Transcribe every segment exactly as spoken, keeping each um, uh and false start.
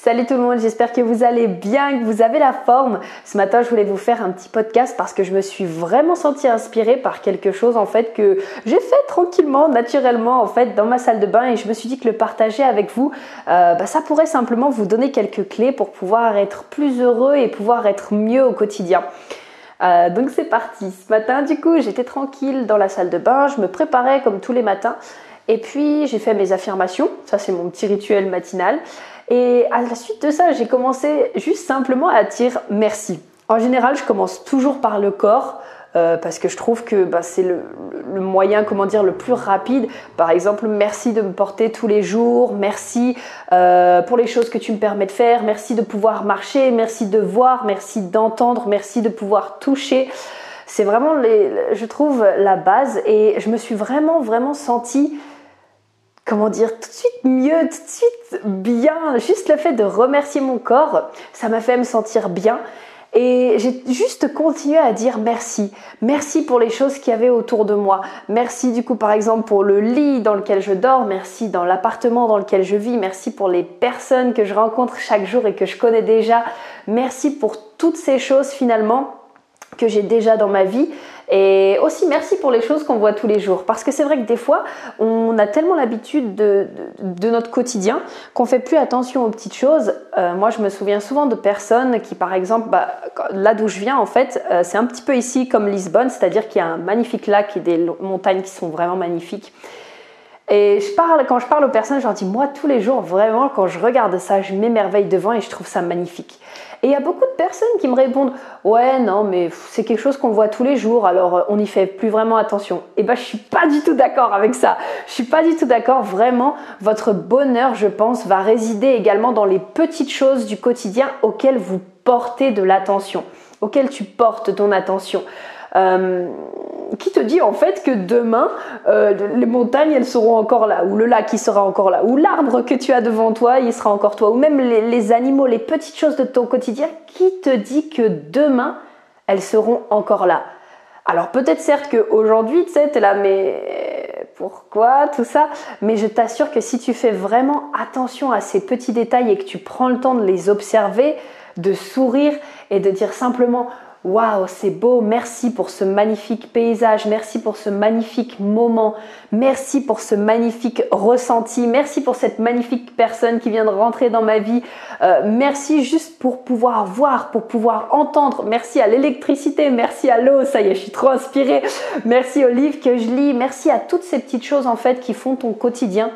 Salut tout le monde, j'espère que vous allez bien, que vous avez la forme. Ce matin, je voulais vous faire un petit podcast parce que je me suis vraiment sentie inspirée par quelque chose en fait que j'ai fait tranquillement, naturellement en fait dans ma salle de bain, et je me suis dit que le partager avec vous, euh, bah, ça pourrait simplement vous donner quelques clés pour pouvoir être plus heureux et pouvoir être mieux au quotidien. Euh, donc c'est parti. Ce matin, du coup, j'étais tranquille dans la salle de bain, je me préparais comme tous les matins. Et puis, j'ai fait mes affirmations, ça c'est mon petit rituel matinal. Et à la suite de ça, j'ai commencé juste simplement à dire merci. En général, je commence toujours par le corps euh, parce que je trouve que bah, c'est le, le moyen, comment dire, le plus rapide. Par exemple, merci de me porter tous les jours, merci euh, pour les choses que tu me permets de faire, merci de pouvoir marcher, merci de voir, merci d'entendre, merci de pouvoir toucher. C'est vraiment, les, je trouve, la base, et je me suis vraiment, vraiment sentie... Comment dire, tout de suite mieux, tout de suite bien. Juste le fait de remercier mon corps, ça m'a fait me sentir bien. Et j'ai juste continué à dire merci. Merci pour les choses qu'il y avait autour de moi. Merci du coup par exemple pour le lit dans lequel je dors. Merci dans l'appartement dans lequel je vis. Merci pour les personnes que je rencontre chaque jour et que je connais déjà. Merci pour toutes ces choses finalement que j'ai déjà dans ma vie. Et aussi merci pour les choses qu'on voit tous les jours, parce que c'est vrai que des fois on a tellement l'habitude de, de, de notre quotidien qu'on fait plus attention aux petites choses. Euh, moi je me souviens souvent de personnes qui par exemple, bah, là d'où je viens en fait, euh, c'est un petit peu ici comme Lisbonne, c'est-à-dire qu'il y a un magnifique lac et des montagnes qui sont vraiment magnifiques. Et je parle, quand je parle aux personnes, je leur dis, moi tous les jours vraiment quand je regarde ça, je m'émerveille devant et je trouve ça magnifique. Et il y a beaucoup de personnes qui me répondent, ouais non mais c'est quelque chose qu'on voit tous les jours, alors on n'y fait plus vraiment attention. Et ben je suis pas du tout d'accord avec ça, je suis pas du tout d'accord, vraiment votre bonheur je pense va résider également dans les petites choses du quotidien auxquelles vous portez de l'attention, auxquelles tu portes ton attention. Euh, qui te dit en fait que demain euh, les montagnes elles seront encore là, ou le lac il sera encore là, ou l'arbre que tu as devant toi il sera encore toi, ou même les, les animaux, les petites choses de ton quotidien, qui te dit que demain elles seront encore là? Alors peut-être certes qu'aujourd'hui tu sais t'es là mais pourquoi tout ça, mais je t'assure que si tu fais vraiment attention à ces petits détails et que tu prends le temps de les observer, de sourire et de dire simplement waouh, c'est beau, merci pour ce magnifique paysage, merci pour ce magnifique moment, merci pour ce magnifique ressenti, merci pour cette magnifique personne qui vient de rentrer dans ma vie, euh, merci juste pour pouvoir voir, pour pouvoir entendre, merci à l'électricité, merci à l'eau, ça y est, je suis trop inspirée, merci aux livres que je lis, merci à toutes ces petites choses en fait qui font ton quotidien.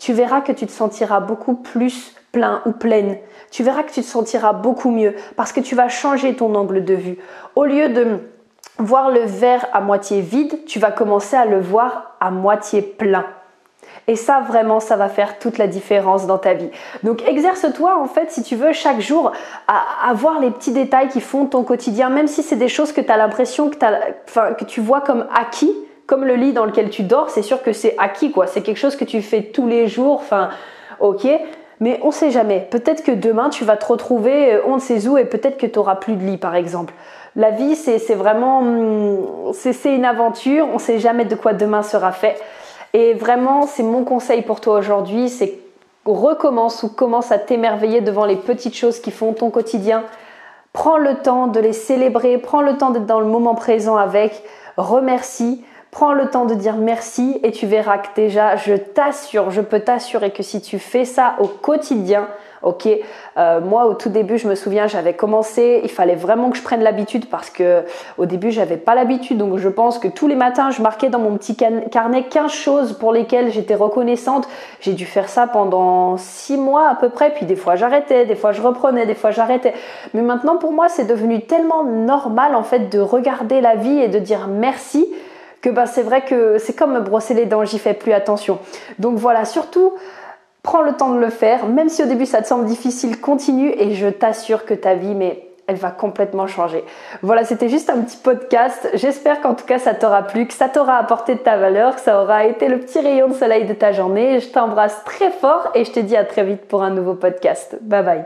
Tu verras que tu te sentiras beaucoup plus plein ou pleine. Tu verras que tu te sentiras beaucoup mieux parce que tu vas changer ton angle de vue. Au lieu de voir le verre à moitié vide, tu vas commencer à le voir à moitié plein. Et ça, vraiment, ça va faire toute la différence dans ta vie. Donc, exerce-toi, en fait, si tu veux, chaque jour, à, à voir les petits détails qui font ton quotidien, même si c'est des choses que tu as l'impression que, enfin, que tu vois comme acquis, comme le lit dans lequel tu dors, c'est sûr que c'est acquis, quoi. C'est quelque chose que tu fais tous les jours, enfin, ok. Mais on ne sait jamais, peut-être que demain tu vas te retrouver on ne sait où et peut-être que tu n'auras plus de lit par exemple. La vie c'est vraiment, c'est une aventure, on ne sait jamais de quoi demain sera fait. Et vraiment c'est mon conseil pour toi aujourd'hui, c'est recommence ou commence à t'émerveiller devant les petites choses qui font ton quotidien. Prends le temps de les célébrer, prends le temps d'être dans le moment présent avec, remercie. Prends le temps de dire merci et tu verras que déjà, je t'assure, je peux t'assurer que si tu fais ça au quotidien, ok, euh, moi au tout début, je me souviens, j'avais commencé, il fallait vraiment que je prenne l'habitude parce que au début, j'avais pas l'habitude. Donc je pense que tous les matins, je marquais dans mon petit carnet quinze choses pour lesquelles j'étais reconnaissante. J'ai dû faire ça pendant six mois à peu près, puis des fois j'arrêtais, des fois je reprenais, des fois j'arrêtais. Mais maintenant pour moi, c'est devenu tellement normal en fait de regarder la vie et de dire merci. Que ben, c'est vrai que c'est comme me brosser les dents, j'y fais plus attention. Donc voilà, surtout, prends le temps de le faire, même si au début ça te semble difficile, continue et je t'assure que ta vie, mais elle va complètement changer. Voilà, c'était juste un petit podcast. J'espère qu'en tout cas ça t'aura plu, que ça t'aura apporté de ta valeur, que ça aura été le petit rayon de soleil de ta journée. Je t'embrasse très fort et je te dis à très vite pour un nouveau podcast. Bye bye.